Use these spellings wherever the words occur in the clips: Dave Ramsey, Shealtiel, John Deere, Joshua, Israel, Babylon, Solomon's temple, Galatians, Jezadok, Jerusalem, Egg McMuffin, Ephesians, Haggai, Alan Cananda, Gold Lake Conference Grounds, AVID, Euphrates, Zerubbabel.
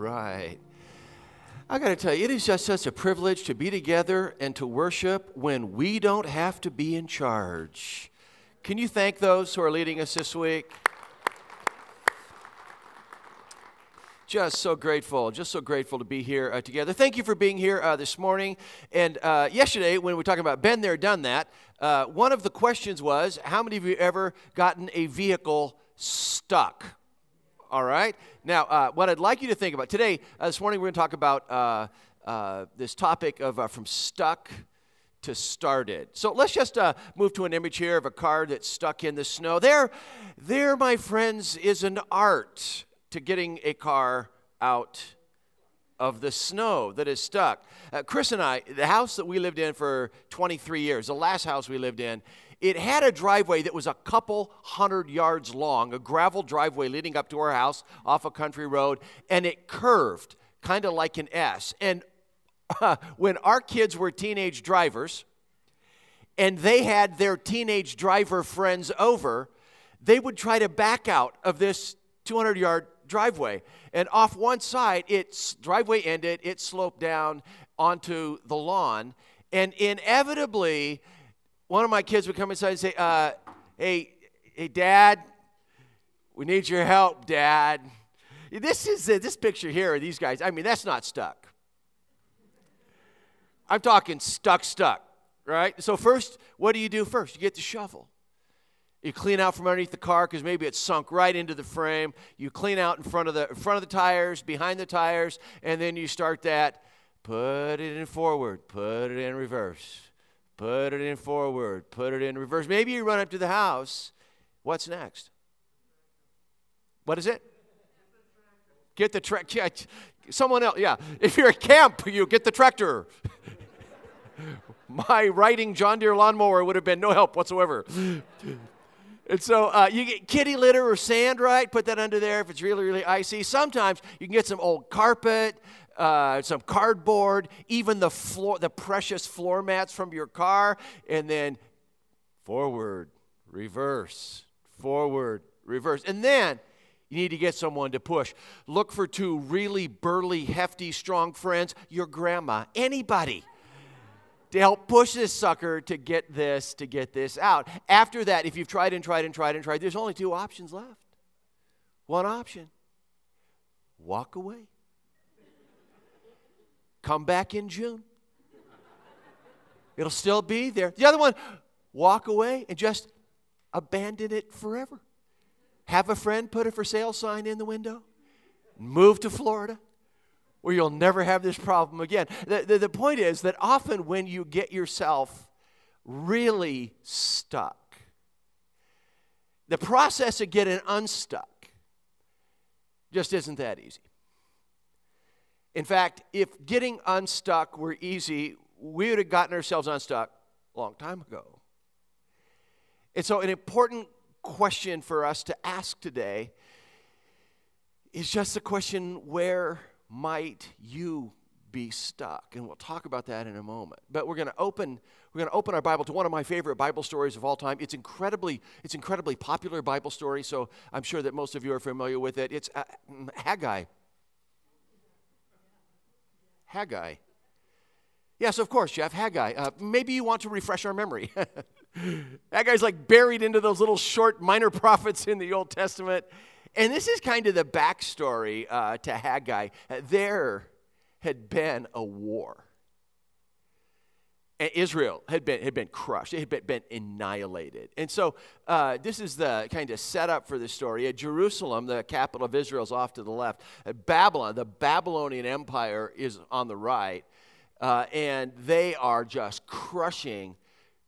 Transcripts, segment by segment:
right. I got to tell you, it is just such a privilege to be together and to worship when we don't have to be in charge. Can you thank those who are leading us this week? Just so grateful to be here together. Thank you for being here this morning. And yesterday, when we were talking about Been There, Done That, one of the questions was, how many of you ever gotten a vehicle stuck? All right? Now, what I'd like you to think about today, this morning, we're going to talk about this topic of from stuck to started. So let's just move to an image here of a car that's stuck in the snow. There, my friends, is an art to getting a car out of the snow that is stuck. Chris and I, the house that we lived in for 23 years, the last house we lived in, it had a driveway that was a couple hundred yards long, a gravel driveway leading up to our house off a country road, and it curved, kind of like an S. And when our kids were teenage drivers, and they had their teenage driver friends over, they would try to back out of this 200-yard driveway, and off one side, its driveway ended, it sloped down onto the lawn, and inevitably, one of my kids would come inside and say, hey, Dad, we need your help, Dad. This picture here of these guys, I mean, that's not stuck. I'm talking stuck, right? So first, what do? You get the shovel. You clean out from underneath the car because maybe it's sunk right into the frame. You clean out in front of the tires, behind the tires, and then you start that. Put it in forward. Put it in reverse. Put it in forward. Put it in reverse. Maybe you run up to the house. What's next? What is it? Get the tractor. Yeah, someone else. Yeah. If you're at camp, you get the tractor. My riding John Deere lawnmower would have been no help whatsoever. And so you get kitty litter or sand, right? Put that under there if it's really, really icy. Sometimes you can get some old carpet, some cardboard, even the floor, the precious floor mats from your car, and then forward, reverse. And then you need to get someone to push. Look for two really burly, hefty, strong friends, your grandma, anybody, to help push this sucker to get this out. After that, if you've tried, there's only two options left. One option, walk away. Come back in June. It'll still be there. The other one, walk away and just abandon it forever. Have a friend put a for sale sign in the window. Move to Florida, where you'll never have this problem again. The point is that often when you get yourself really stuck, the process of getting unstuck just isn't that easy. In fact, if getting unstuck were easy, we would have gotten ourselves unstuck a long time ago. And so an important question for us to ask today is just the question, where might you be stuck? And we'll talk about that in a moment. But we're going to open our Bible to one of my favorite Bible stories of all time. It's incredibly popular Bible story, so I'm sure that most of you are familiar with it. It's Haggai. Yes, of course, Jeff, Haggai. Maybe you want to refresh our memory. Haggai's like buried into those little short minor prophets in the Old Testament. And this is kind of the backstory to Haggai. There had been a war. And Israel had been crushed. It had been annihilated. And so this is the kind of setup for the story. Jerusalem, the capital of Israel, is off to the left. Babylon, the Babylonian Empire, is on the right. And they are just crushing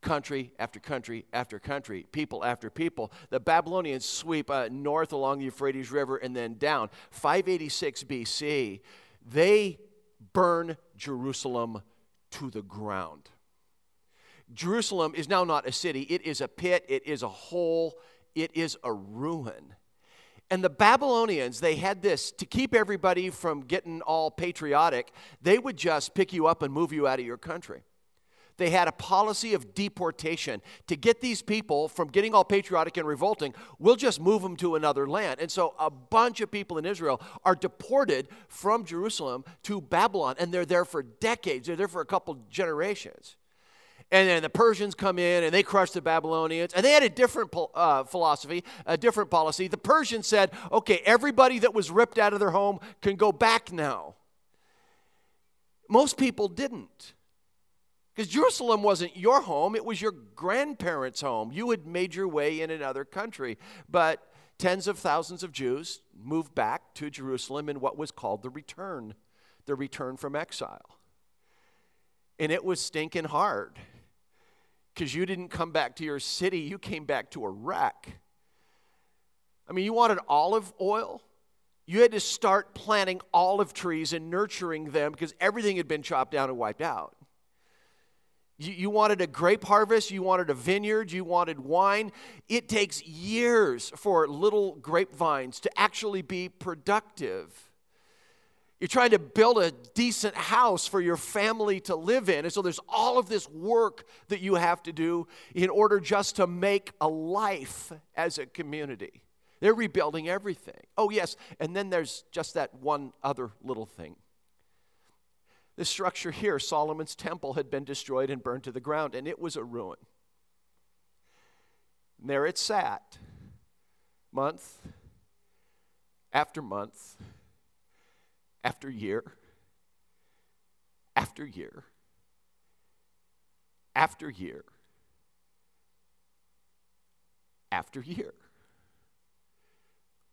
country after country after country, people after people. The Babylonians sweep north along the Euphrates River and then down. 586 BC, they burn Jerusalem to the ground. Jerusalem is now not a city. It is a pit. It is a hole. It is a ruin. And the Babylonians, they had this, to keep everybody from getting all patriotic, they would just pick you up and move you out of your country. They had a policy of deportation. To get these people from getting all patriotic and revolting, we'll just move them to another land. And so a bunch of people in Israel are deported from Jerusalem to Babylon, and they're there for decades. They're there for a couple generations. And then the Persians come in, and they crush the Babylonians. And they had a different philosophy, a different policy. The Persians said, okay, everybody that was ripped out of their home can go back now. Most people didn't. Because Jerusalem wasn't your home, it was your grandparents' home. You had made your way in another country. But tens of thousands of Jews moved back to Jerusalem in what was called the return from exile. And it was stinking hard. Because you didn't come back to your city, you came back to a wreck. I mean, you wanted olive oil? You had to start planting olive trees and nurturing them because everything had been chopped down and wiped out. You wanted a grape harvest, you wanted a vineyard, you wanted wine. It takes years for little grapevines to actually be productive. You're trying to build a decent house for your family to live in. And so there's all of this work that you have to do in order just to make a life as a community. They're rebuilding everything. Oh, yes, and then there's just that one other little thing. This structure here, Solomon's temple, had been destroyed and burned to the ground, and it was a ruin. And there it sat, month after month, after year, after year, after year, after year,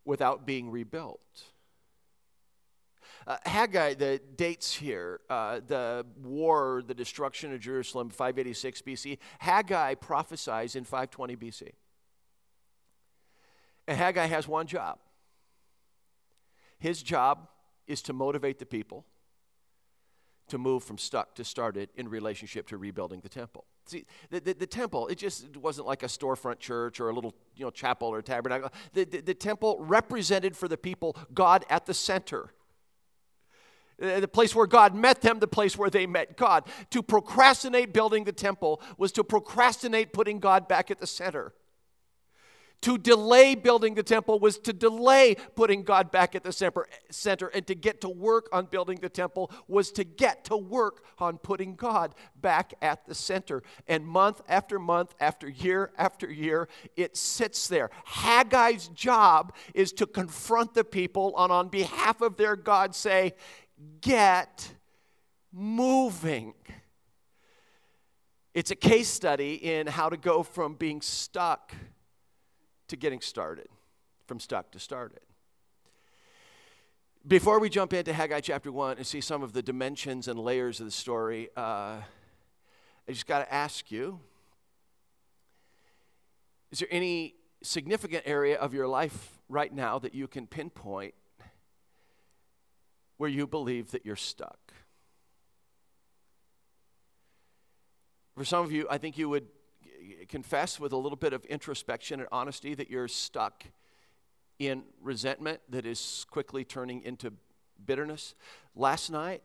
without being rebuilt. Haggai, the dates here, the war, the destruction of Jerusalem, 586 BC. Haggai prophesies in 520 BC. And Haggai has one job. His job is to motivate the people to move from stuck to started in relationship to rebuilding the temple. See, the temple, it just wasn't like a storefront church or a little chapel or tabernacle. The temple represented for the people God at the center. The place where God met them, the place where they met God. To procrastinate building the temple was to procrastinate putting God back at the center. To delay building the temple was to delay putting God back at the center. And to get to work on building the temple was to get to work on putting God back at the center. And month, after year, it sits there. Haggai's job is to confront the people and on behalf of their God say, get moving. It's a case study in how to go from being stuck to getting started, from stuck to started. Before we jump into Haggai chapter 1 and see some of the dimensions and layers of the story, I just got to ask you, is there any significant area of your life right now that you can pinpoint where you believe that you're stuck? For some of you, I think you would confess with a little bit of introspection and honesty that you're stuck in resentment that is quickly turning into bitterness. Last night,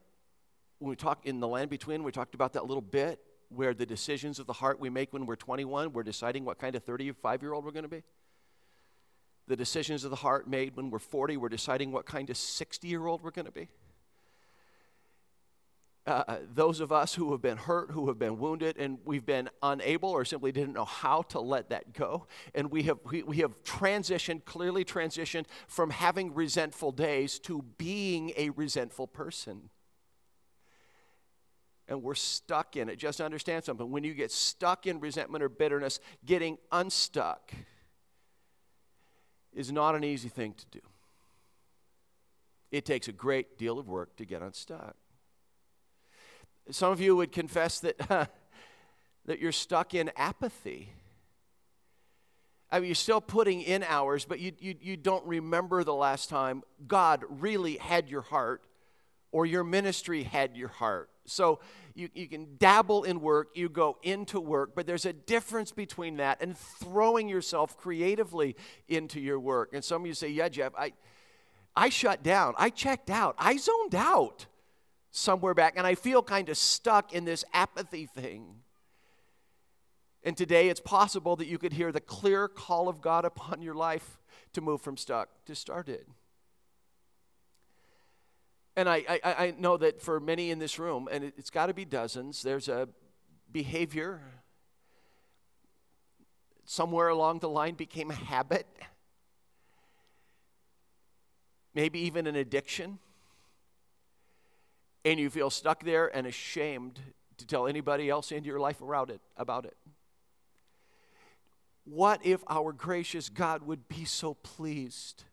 when we talked in the land between, we talked about that little bit where the decisions of the heart we make when we're 21, we're deciding what kind of 35-year-old we're going to be. The decisions of the heart made when we're 40, we're deciding what kind of 60-year-old we're going to be. Those of us who have been hurt, who have been wounded, and we've been unable or simply didn't know how to let that go, and we have transitioned, clearly transitioned from having resentful days to being a resentful person. And we're stuck in it. Just understand something. When you get stuck in resentment or bitterness, getting unstuck is not an easy thing to do. It takes a great deal of work to get unstuck. Some of you would confess that, that you're stuck in apathy. I mean, you're still putting in hours, but you don't remember the last time God really had your heart or your ministry had your heart. So you can dabble in work, you go into work, but there's a difference between that and throwing yourself creatively into your work. And some of you say, yeah, Jeff, I shut down, I checked out, I zoned out. somewhere back, and I feel kind of stuck in this apathy thing. And today it's possible that you could hear the clear call of God upon your life to move from stuck to started. And I know that for many in this room, and it's got to be dozens, there's a behavior somewhere along the line became a habit, maybe even an addiction, and you feel stuck there and ashamed to tell anybody else into your life about it. What if our gracious God would be so pleased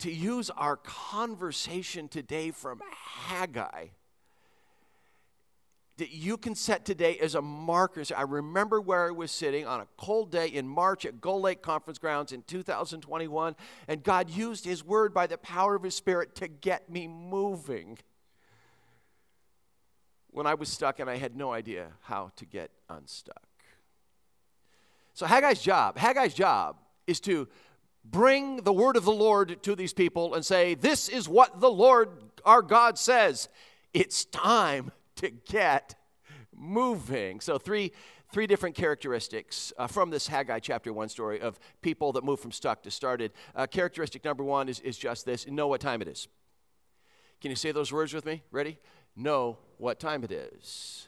to use our conversation today from Haggai that you can set today as a marker? I remember where I was sitting on a cold day in March at Gold Lake Conference Grounds in 2021, and God used His Word by the power of His Spirit to get me moving when I was stuck and I had no idea how to get unstuck. So Haggai's job is to bring the word of the Lord to these people and say, this is what the Lord our God says. It's time to get moving. So three different characteristics from this Haggai chapter 1 story of people that move from stuck to started. Characteristic number one is just this: know what time it is. Can you say those words with me? Ready? Know what time it is.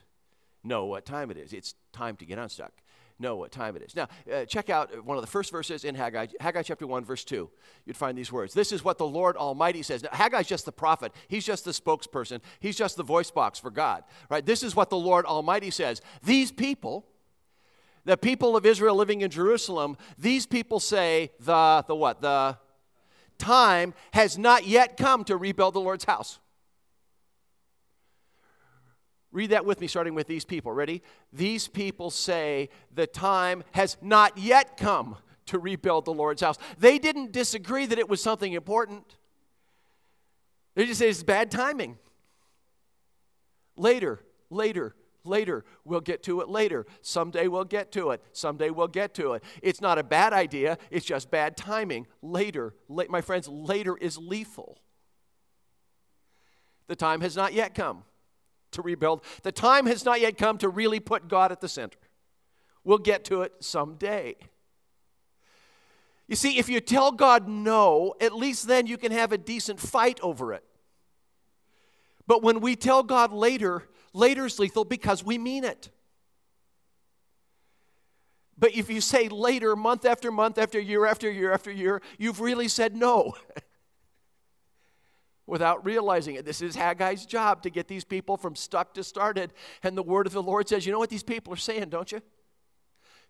Know what time it is. It's time to get unstuck. Know what time it is. Now, check out one of the first verses in Haggai. Haggai chapter 1, verse 2. You'd find these words. This is what the Lord Almighty says. Now, Haggai's just the prophet. He's just the spokesperson. He's just the voice box for God, right? This is what the Lord Almighty says. These people, the people of Israel living in Jerusalem, these people say the what? The time has not yet come to rebuild the Lord's house. Read that with me, starting with these people. Ready? These people say the time has not yet come to rebuild the Lord's house. They didn't disagree that it was something important. They just say it's bad timing. Later. We'll get to it later. Someday we'll get to it. It's not a bad idea. It's just bad timing. Later. My friends, later is lethal. The time has not yet come to rebuild. The time has not yet come to really put God at the center. We'll get to it someday. You see, if you tell God no, at least then you can have a decent fight over it. But when we tell God later, later's lethal because we mean it. But if you say later, month after month, after year after year after year, you've really said no. Without realizing it. This is Haggai's job, to get these people from stuck to started. And the word of the Lord says, you know what these people are saying, don't you?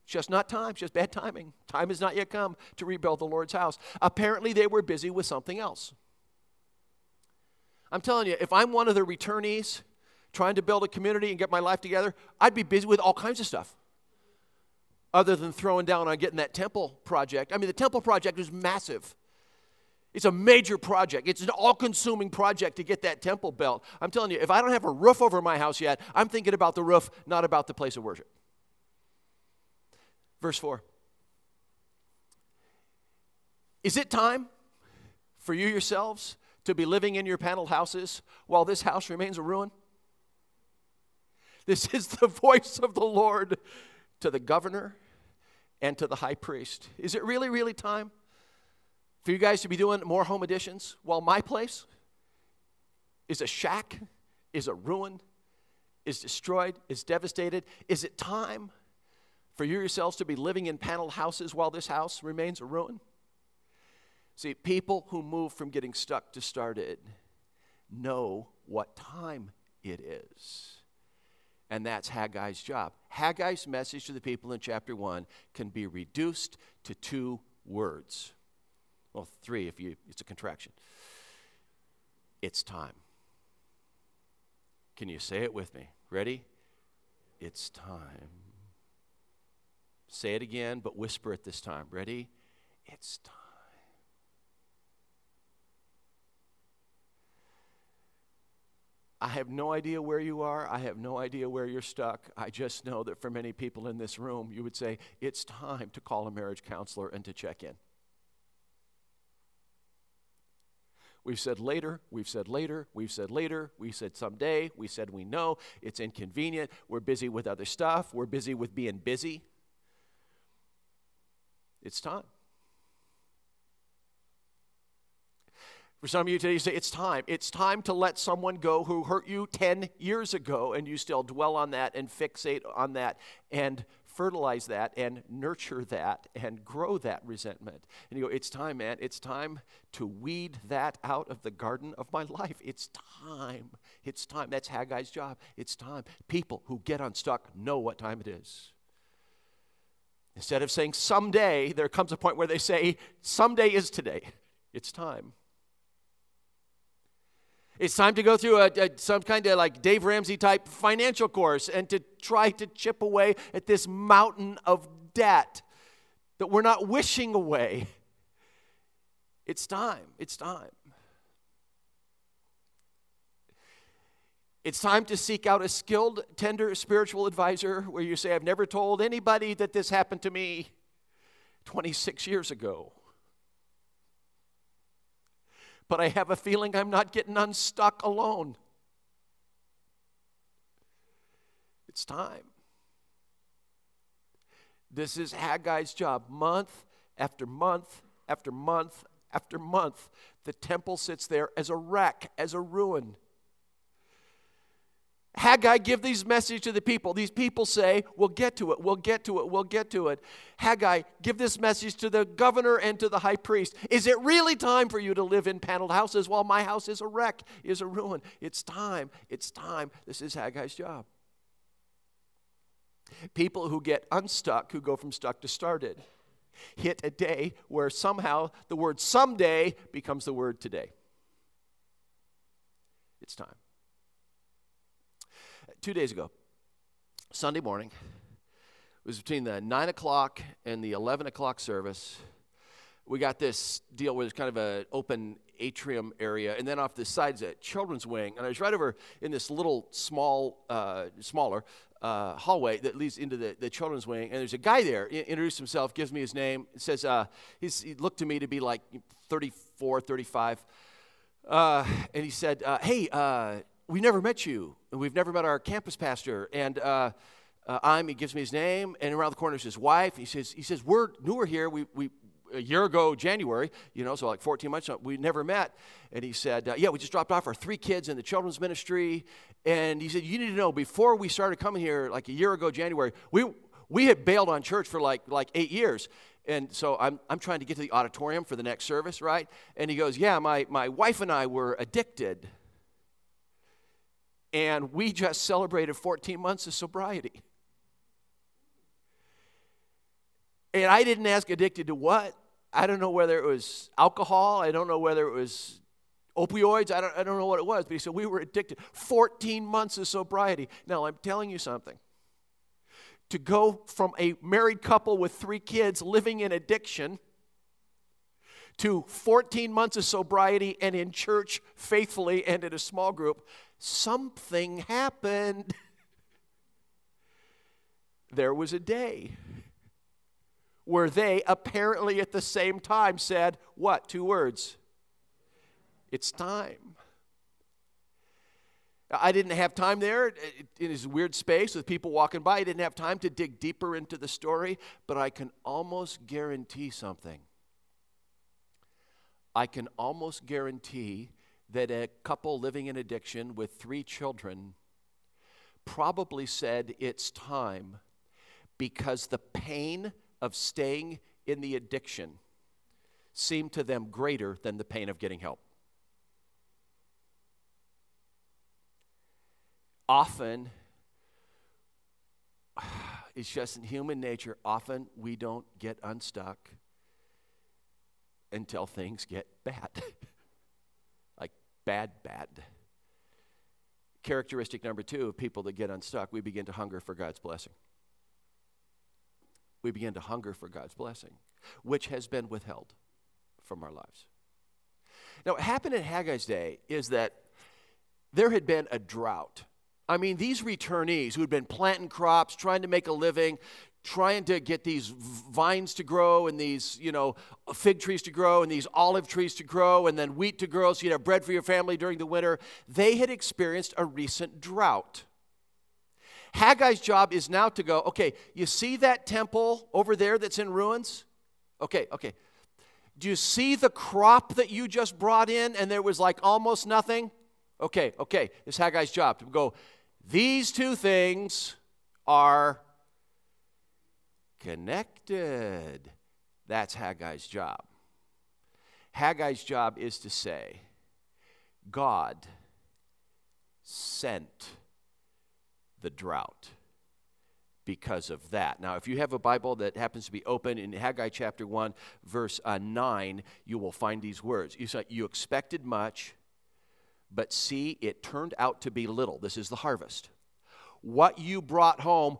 Just not time, just bad timing. Time has not yet come to rebuild the Lord's house. Apparently they were busy with something else. I'm telling you, if I'm one of the returnees trying to build a community and get my life together, I'd be busy with all kinds of stuff other than throwing down on getting that temple project. I mean, the temple project is massive. It's a major project. It's an all-consuming project to get that temple built. I'm telling you, if I don't have a roof over my house yet, I'm thinking about the roof, not about the place of worship. Verse 4. Is it time for you yourselves to be living in your paneled houses while this house remains a ruin? This is the voice of the Lord to the governor and to the high priest. Is it really, really time for you guys to be doing more home additions while my place is a shack, is a ruin, is destroyed, is devastated? Is it time for you yourselves to be living in paneled houses while this house remains a ruin? See, people who move from getting stuck to started know what time it is. And that's Haggai's job. Haggai's message to the people in chapter 1 can be reduced to two words. Well, three, it's a contraction. It's time. Can you say it with me? Ready? It's time. Say it again, but whisper it this time. Ready? It's time. I have no idea where you are. I have no idea where you're stuck. I just know that for many people in this room, you would say, it's time to call a marriage counselor and to check in. We've said later, we've said later, we've said later, we said someday, we said we know, it's inconvenient, we're busy with other stuff, we're busy with being busy. It's time. For some of you today, you say, it's time. It's time to let someone go who hurt you 10 years ago, and you still dwell on that and fixate on that and fertilize that and nurture that and grow that resentment. And you go, it's time, man. It's time to weed that out of the garden of my life. It's time. It's time. That's Haggai's job. It's time. People who get unstuck know what time it is. Instead of saying someday, there comes a point where they say, someday is today. It's time. It's time to go through some kind of like Dave Ramsey type financial course and to try to chip away at this mountain of debt that we're not wishing away. It's time. It's time. It's time to seek out a skilled, tender spiritual advisor where you say, I've never told anybody that this happened to me 26 years ago. But I have a feeling I'm not getting unstuck alone. It's time. This is Haggai's job. Month after month after month after month, the temple sits there as a wreck, as a ruin. Haggai give these message to the people. These people say, we'll get to it, we'll get to it, we'll get to it. Haggai, give this message to the governor and to the high priest. Is it really time for you to live in paneled houses while my house is a wreck, is a ruin? It's time, it's time. This is Haggai's job. People who get unstuck, who go from stuck to started, hit a day where somehow the word someday becomes the word today. It's time. 2 days ago, Sunday morning, it was between the 9 o'clock and the 11 o'clock service. We got this deal where there's kind of an open atrium area, and then off the side's a children's wing. And I was right over in this little smaller hallway that leads into the children's wing. And there's a guy there, introduced himself, gives me his name, says, he looked to me to be like 34, 35. And he said, hey, we never met you, and we've never met our campus pastor, and he gives me his name, and around the corner is his wife. He says, we're newer here, we a year ago, January, you know, so like 14 months, we never met. And he said, yeah, we just dropped off our 3 kids in the children's ministry, and he said, you need to know, before we started coming here, like a year ago, January, we had bailed on church for like 8 years. And so I'm trying to get to the auditorium for the next service, right? And he goes, yeah, my wife and I were addicted. And we just celebrated 14 months of sobriety. And I didn't ask addicted to what. I don't know whether it was alcohol. I don't know whether it was opioids. I don't know what it was. But he said, we were addicted. 14 months of sobriety. Now, I'm telling you something. To go from a married couple with 3 kids living in addiction to 14 months of sobriety and in church faithfully and in a small group, something happened. There was a day where they apparently at the same time said, what, 2 words? It's time. I didn't have time there in his weird space with people walking by. I didn't have time to dig deeper into the story, but I can almost guarantee something. I can almost guarantee that a couple living in addiction with 3 children probably said it's time because the pain of staying in the addiction seemed to them greater than the pain of getting help. Often, it's just in human nature, often we don't get unstuck until things get bad. Like bad. Characteristic number 2 of people that get unstuck, we begin to hunger for God's blessing. We begin to hunger for God's blessing, which has been withheld from our lives. Now, what happened in Haggai's day is that there had been a drought. I mean, these returnees who had been planting crops, trying to make a living, trying to get these vines to grow and these, fig trees to grow and these olive trees to grow and then wheat to grow so you'd have bread for your family during the winter. They had experienced a recent drought. Haggai's job is now to go, okay, you see that temple over there that's in ruins? Okay. Do you see the crop that you just brought in and there was like almost nothing? Okay. It's Haggai's job to go, these two things are connected. That's Haggai's job. Haggai's job is to say, God sent the drought because of that. Now, if you have a Bible that happens to be open in Haggai chapter 1, verse 9, you will find these words. You say, you expected much, but see, it turned out to be little. This is the harvest. What you brought home,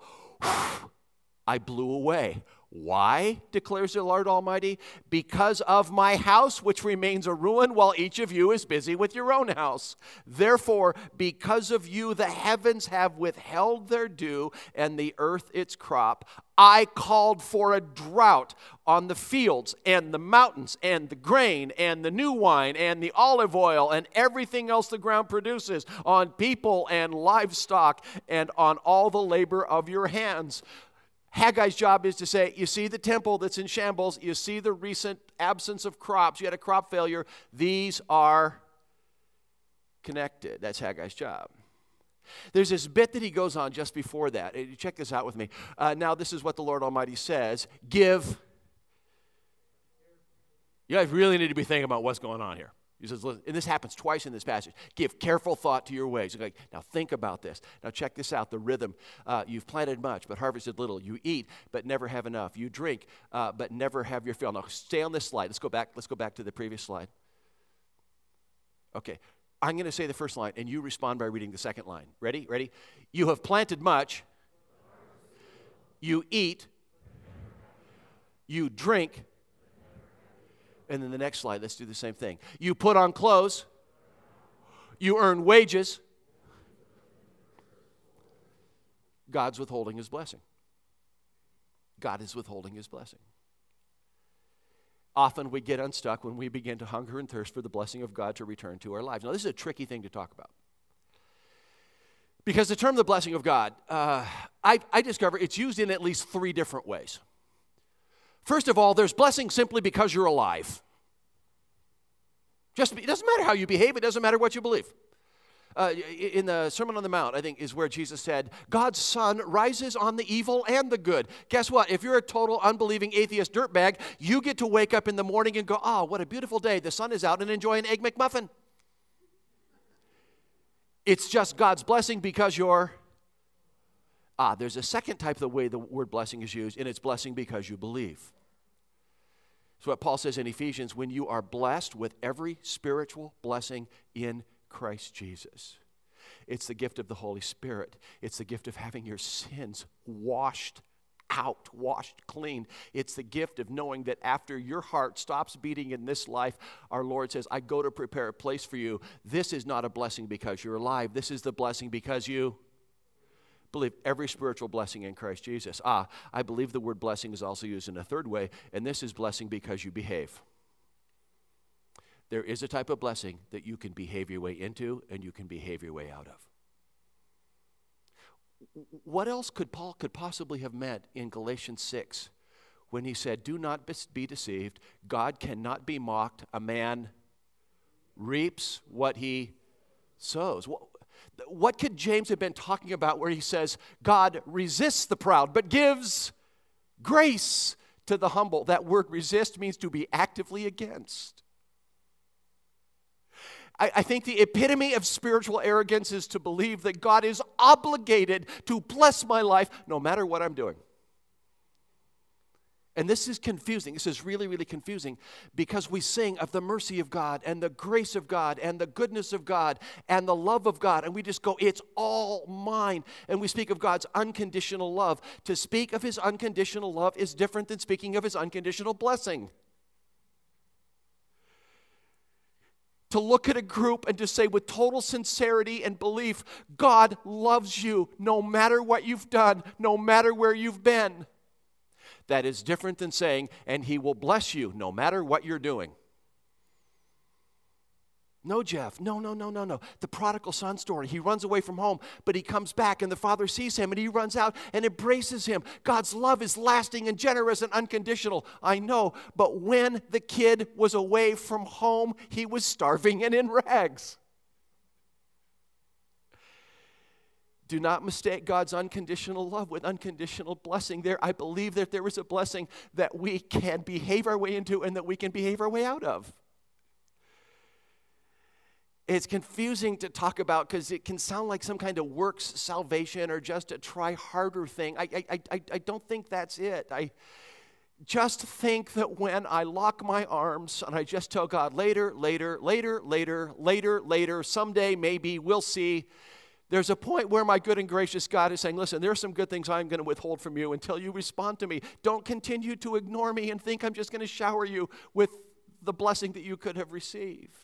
I blew away. Why, declares the Lord Almighty? Because of my house, which remains a ruin, while each of you is busy with your own house. Therefore, because of you, the heavens have withheld their dew, and the earth its crop. I called for a drought on the fields and the mountains and the grain and the new wine and the olive oil and everything else the ground produces, on people and livestock and on all the labor of your hands. Haggai's job is to say, you see the temple that's in shambles, you see the recent absence of crops, you had a crop failure, these are connected. That's Haggai's job. There's this bit that he goes on just before that. Check this out with me. Now this is what the Lord Almighty says. Give. You guys really need to be thinking about what's going on here. He says, listen, and this happens twice in this passage. Give careful thought to your ways. Like, now think about this. Now check this out, the rhythm. You've planted much, but harvested little. You eat, but never have enough. You drink, but never have your fill. Now stay on this slide. Let's go back to the previous slide. Okay, I'm going to say the first line, and you respond by reading the second line. Ready? You have planted much. You eat. You drink. And then the next slide, let's do the same thing. You put on clothes. You earn wages. God's withholding his blessing. God is withholding his blessing. Often we get unstuck when we begin to hunger and thirst for the blessing of God to return to our lives. Now, this is a tricky thing to talk about. Because the term the blessing of God, I discover it's used in at least three different ways. First of all, there's blessing simply because you're alive. It doesn't matter how you behave. It doesn't matter what you believe. In the Sermon on the Mount, I think, is where Jesus said, God's sun rises on the evil and the good. Guess what? If you're a total unbelieving atheist dirtbag, you get to wake up in the morning and go, oh, what a beautiful day. The sun is out, and enjoy an Egg McMuffin. It's just God's blessing because you're... There's a second type of the way the word blessing is used, and it's blessing because you believe. That's what Paul says in Ephesians, when you are blessed with every spiritual blessing in Christ Jesus. It's the gift of the Holy Spirit. It's the gift of having your sins washed out, washed clean. It's the gift of knowing that after your heart stops beating in this life, our Lord says, I go to prepare a place for you. This is not a blessing because you're alive. This is the blessing because you... believe every spiritual blessing in Christ Jesus. I believe the word blessing is also used in a third way, and this is blessing because you behave. There is a type of blessing that you can behave your way into and you can behave your way out of. What else could Paul possibly have meant in Galatians 6 when he said, do not be deceived, God cannot be mocked, a man reaps what he sows. What could James have been talking about where he says, God resists the proud, but gives grace to the humble? That word resist means to be actively against. I think the epitome of spiritual arrogance is to believe that God is obligated to bless my life no matter what I'm doing. And this is confusing. This is really, really confusing because we sing of the mercy of God and the grace of God and the goodness of God and the love of God. And we just go, it's all mine. And we speak of God's unconditional love. To speak of his unconditional love is different than speaking of his unconditional blessing. To look at a group and to say with total sincerity and belief, God loves you no matter what you've done, no matter where you've been. That is different than saying, and he will bless you no matter what you're doing. No, Jeff, no. The prodigal son story. He runs away from home, but he comes back, and the father sees him, and he runs out and embraces him. God's love is lasting and generous and unconditional. I know, but when the kid was away from home, he was starving and in rags. Do not mistake God's unconditional love with unconditional blessing there. I believe that there is a blessing that we can behave our way into and that we can behave our way out of. It's confusing to talk about because it can sound like some kind of works salvation or just a try harder thing. I don't think that's it. I just think that when I lock my arms and I just tell God later, someday, maybe, we'll see, there's a point where my good and gracious God is saying, listen, there are some good things I'm going to withhold from you until you respond to me. Don't continue to ignore me and think I'm just going to shower you with the blessing that you could have received.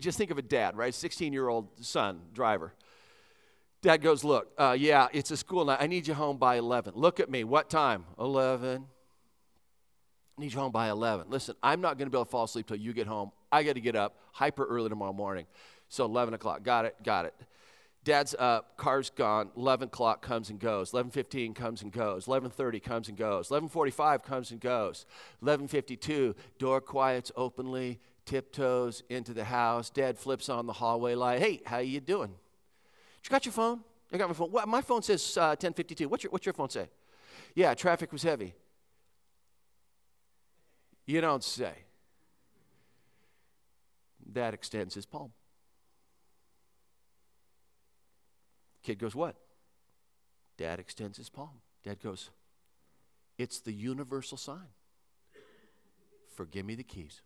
Just think of a dad, right? 16-year-old son, driver. Dad goes, look, it's a school night. I need you home by 11. Look at me. What time? 11. I need you home by 11. Listen, I'm not going to be able to fall asleep till you get home. I got to get up hyper early tomorrow morning. So 11 o'clock. Got it. Dad's up. Car's gone. 11 o'clock comes and goes. 11:15 comes and goes. 11:30 comes and goes. 11:45 comes and goes. 11:52, door quiets openly. Tiptoes into the house. Dad flips on the hallway light. Hey, how you doing? You got your phone? I got my phone. What, my phone says 10:52. What's your phone say? Yeah, traffic was heavy. You don't say. Dad extends his palm. Kid goes, what? Dad extends his palm. Dad goes, it's the universal sign. Forgive me the keys.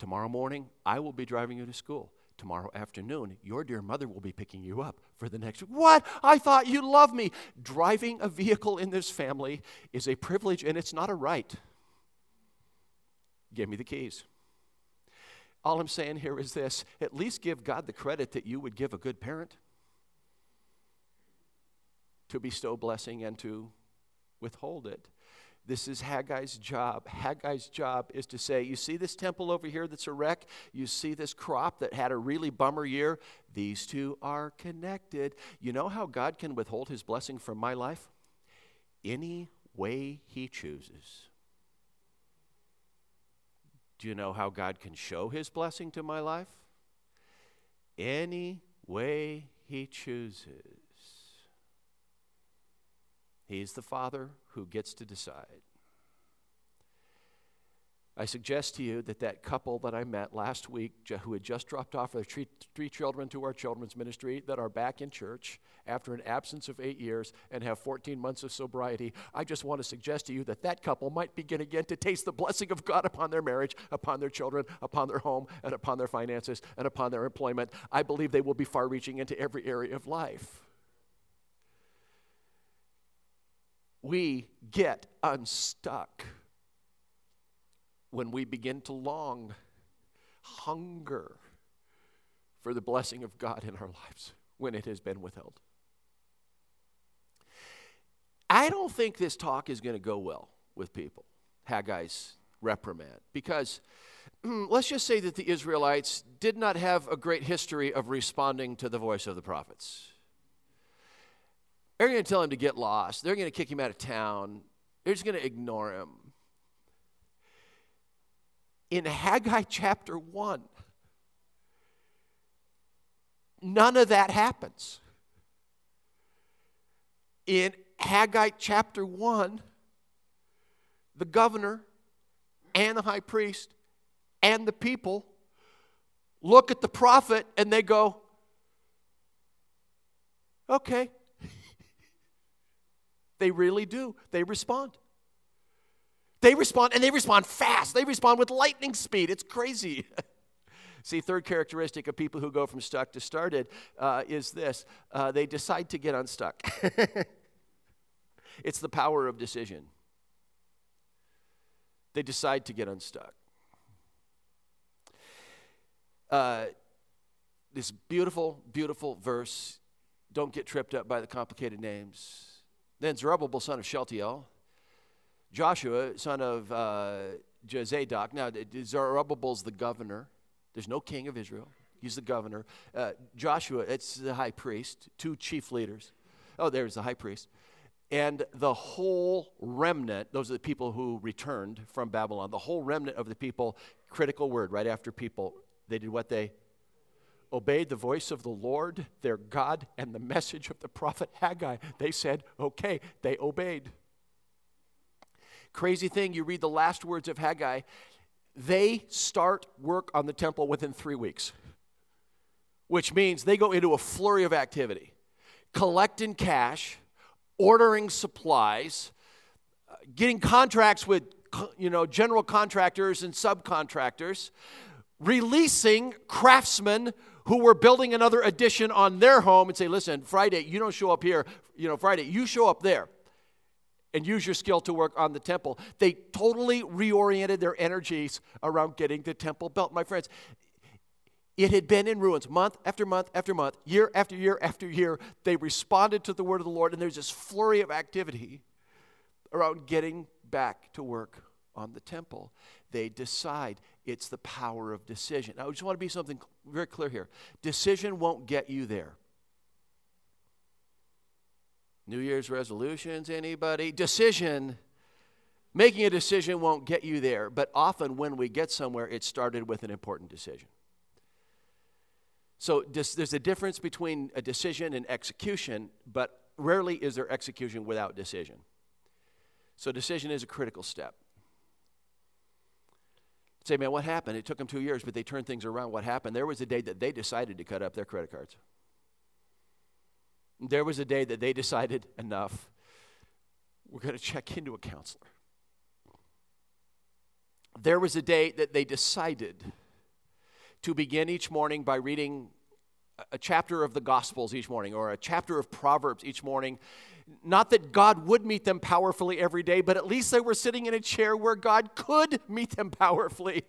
Tomorrow morning, I will be driving you to school. Tomorrow afternoon, your dear mother will be picking you up for the next week. What? I thought you loved me. Driving a vehicle in this family is a privilege, and it's not a right. Give me the keys. All I'm saying here is this. At least give God the credit that you would give a good parent to bestow blessing and to withhold it. This is Haggai's job. Haggai's job is to say, you see this temple over here that's a wreck? You see this crop that had a really bummer year? These two are connected. You know how God can withhold his blessing from my life? Any way he chooses. Do you know how God can show his blessing to my life? Any way he chooses. He's the Father who gets to decide. I suggest to you that couple that I met last week who had just dropped off their three children to our children's ministry that are back in church after an absence of 8 years and have 14 months of sobriety, I just want to suggest to you that couple might begin again to taste the blessing of God upon their marriage, upon their children, upon their home, and upon their finances, and upon their employment. I believe they will be far-reaching into every area of life. We get unstuck when we begin to hunger for the blessing of God in our lives when it has been withheld. I don't think this talk is going to go well with people, Haggai's reprimand, because let's just say that the Israelites did not have a great history of responding to the voice of the prophets. They're going to tell him to get lost. They're going to kick him out of town. They're just going to ignore him. In Haggai chapter 1, none of that happens. In Haggai chapter 1, the governor and the high priest and the people look at the prophet and they go, okay. They really do. They respond. They respond, and they respond fast. They respond with lightning speed. It's crazy. See, third characteristic of people who go from stuck to started is this. They decide to get unstuck. It's the power of decision. They decide to get unstuck. This beautiful, beautiful verse. Don't get tripped up by the complicated names. Then Zerubbabel, son of Shealtiel, Joshua, son of Jezadok. Now, Zerubbabel's the governor. There's no king of Israel. He's the governor. Joshua, it's the high priest, two chief leaders. Oh, there's the high priest. And the whole remnant, those are the people who returned from Babylon, the whole remnant of the people, critical word right after people, they did what? They obeyed the voice of the Lord, their God, and the message of the prophet Haggai. They said, okay, they obeyed. Crazy thing, you read the last words of Haggai, they start work on the temple within 3 weeks, which means they go into a flurry of activity, collecting cash, ordering supplies, getting contracts with, general contractors and subcontractors, releasing craftsmen who were building another addition on their home and say, listen, Friday, you don't show up here. Friday, you show up there and use your skill to work on the temple. They totally reoriented their energies around getting the temple built. My friends, it had been in ruins month after month after month, year after year after year. They responded to the word of the Lord, and there's this flurry of activity around getting back to work on the temple. They decide. It's the power of decision. Now, I just want to be something very clear here. Decision won't get you there. New Year's resolutions, anybody? Decision. Making a decision won't get you there, but often when we get somewhere, it started with an important decision. So there's a difference between a decision and execution, but rarely is there execution without decision. So decision is a critical step. Say, man, what happened? It took them 2 years, but they turned things around. What happened? There was a day that they decided to cut up their credit cards. There was a day that they decided, enough. We're going to check into a counselor. There was a day that they decided to begin each morning by reading a chapter of the Gospels each morning or a chapter of Proverbs each morning. Not that God would meet them powerfully every day, but at least they were sitting in a chair where God could meet them powerfully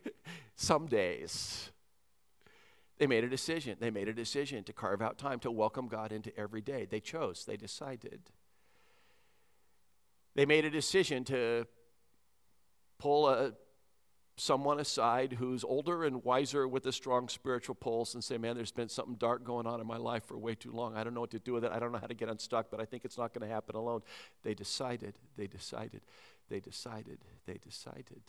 some days. They made a decision. They made a decision to carve out time to welcome God into every day. They chose. They decided. They made a decision to pull someone aside who's older and wiser with a strong spiritual pulse and say, man, there's been something dark going on in my life for way too long. I don't know what to do with it. I don't know how to get unstuck, but I think it's not going to happen alone. They decided, they decided, they decided, they decided.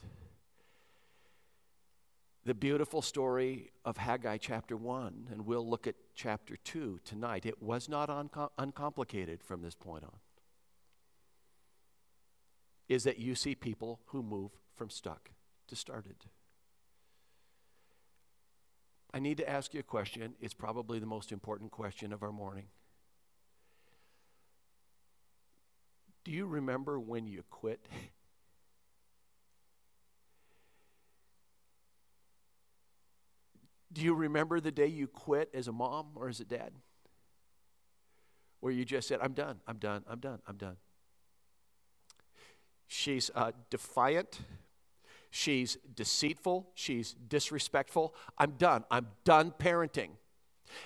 The beautiful story of Haggai chapter 1, and we'll look at chapter 2 tonight. It was not uncomplicated from this point on, is that you see people who move from stuck to started. I need to ask you a question. It's probably the most important question of our morning. Do you remember when you quit? Do you remember the day you quit as a mom or as a dad? Where you just said, I'm done, I'm done, I'm done, I'm done. She's defiant. She's deceitful. She's disrespectful. I'm done. I'm done parenting.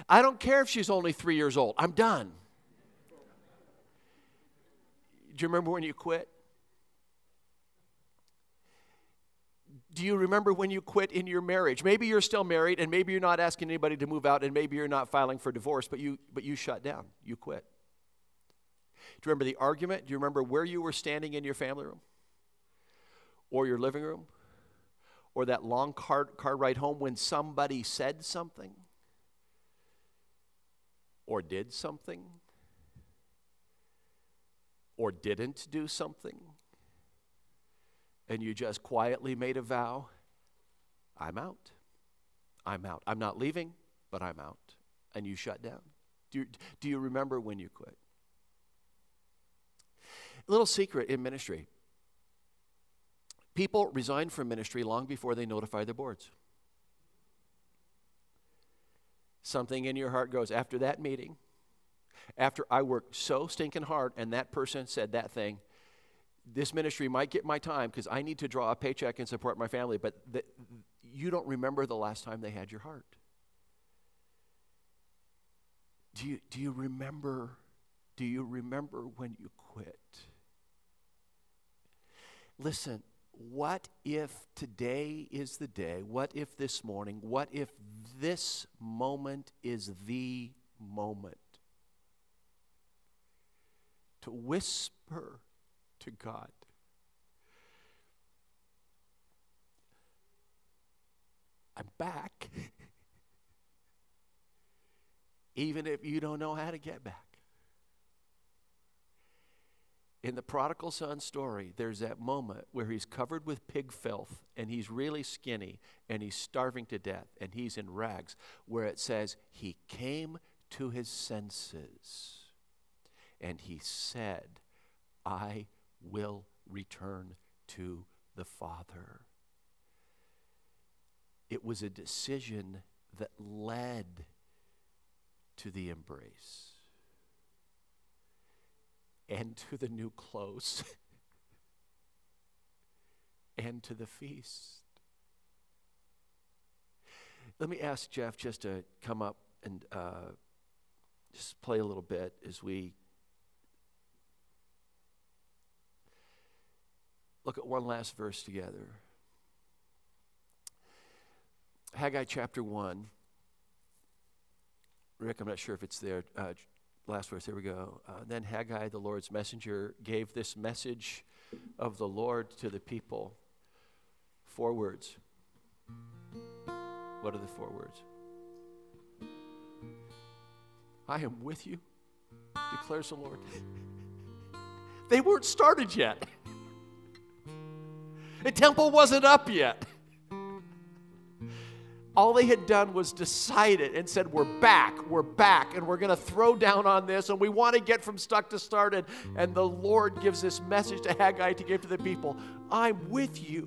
I don't care if she's only 3 years old. I'm done. Do you remember when you quit? Do you remember when you quit in your marriage? Maybe you're still married, and maybe you're not asking anybody to move out, and maybe you're not filing for divorce, but you shut down. You quit. Do you remember the argument? Do you remember where you were standing in your family room? Or your living room, or that long car ride home when somebody said something or did something or didn't do something, and you just quietly made a vow, I'm out. I'm out. I'm not leaving, but I'm out. And you shut down. Do you remember when you quit? A little secret in ministry. People resign from ministry long before they notify their boards. Something in your heart goes, after that meeting, after I worked so stinking hard and that person said that thing, this ministry might get my time because I need to draw a paycheck and support my family, but you don't remember the last time they had your heart. Do you remember? Do you remember when you quit? Listen, what if today is the day? What if this morning? What if this moment is the moment to whisper to God, I'm back, even if you don't know how to get back? In the prodigal son story, there's that moment where he's covered with pig filth and he's really skinny and he's starving to death and he's in rags, where it says he came to his senses and he said, I will return to the Father. It was a decision that led to the embrace and to the new clothes, and to the feast. Let me ask Jeff just to come up and just play a little bit as we look at one last verse together. Haggai chapter 1. Rick, I'm not sure if it's there. Last verse, here we go. Then Haggai, the Lord's messenger, gave this message of the Lord to the people. 4 words. What are the 4 words? I am with you, declares the Lord. They weren't started yet. The temple wasn't up yet. All they had done was decided and said, we're back, and we're going to throw down on this, and we want to get from stuck to started. And the Lord gives this message to Haggai to give to the people. I'm with you.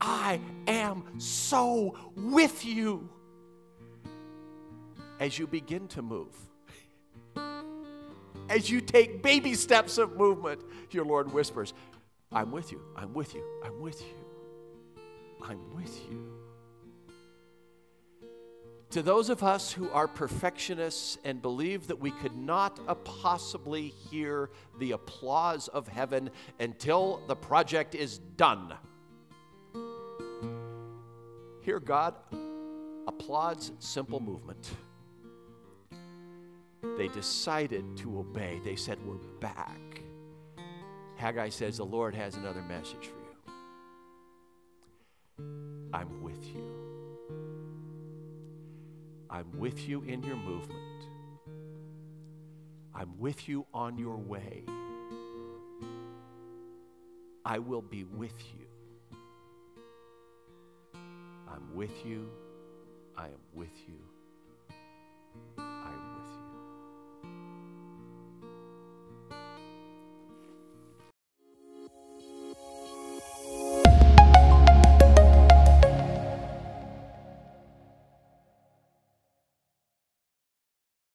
I am so with you as you begin to move. As you take baby steps of movement, your Lord whispers, I'm with you, I'm with you, I'm with you. I'm with you. To those of us who are perfectionists and believe that we could not possibly hear the applause of heaven until the project is done, here God applauds simple movement. They decided to obey. They said, we're back. Haggai says, the Lord has another message for you. I'm with you. I'm with you in your movement. I'm with you on your way. I will be with you. I'm with you. I am with you.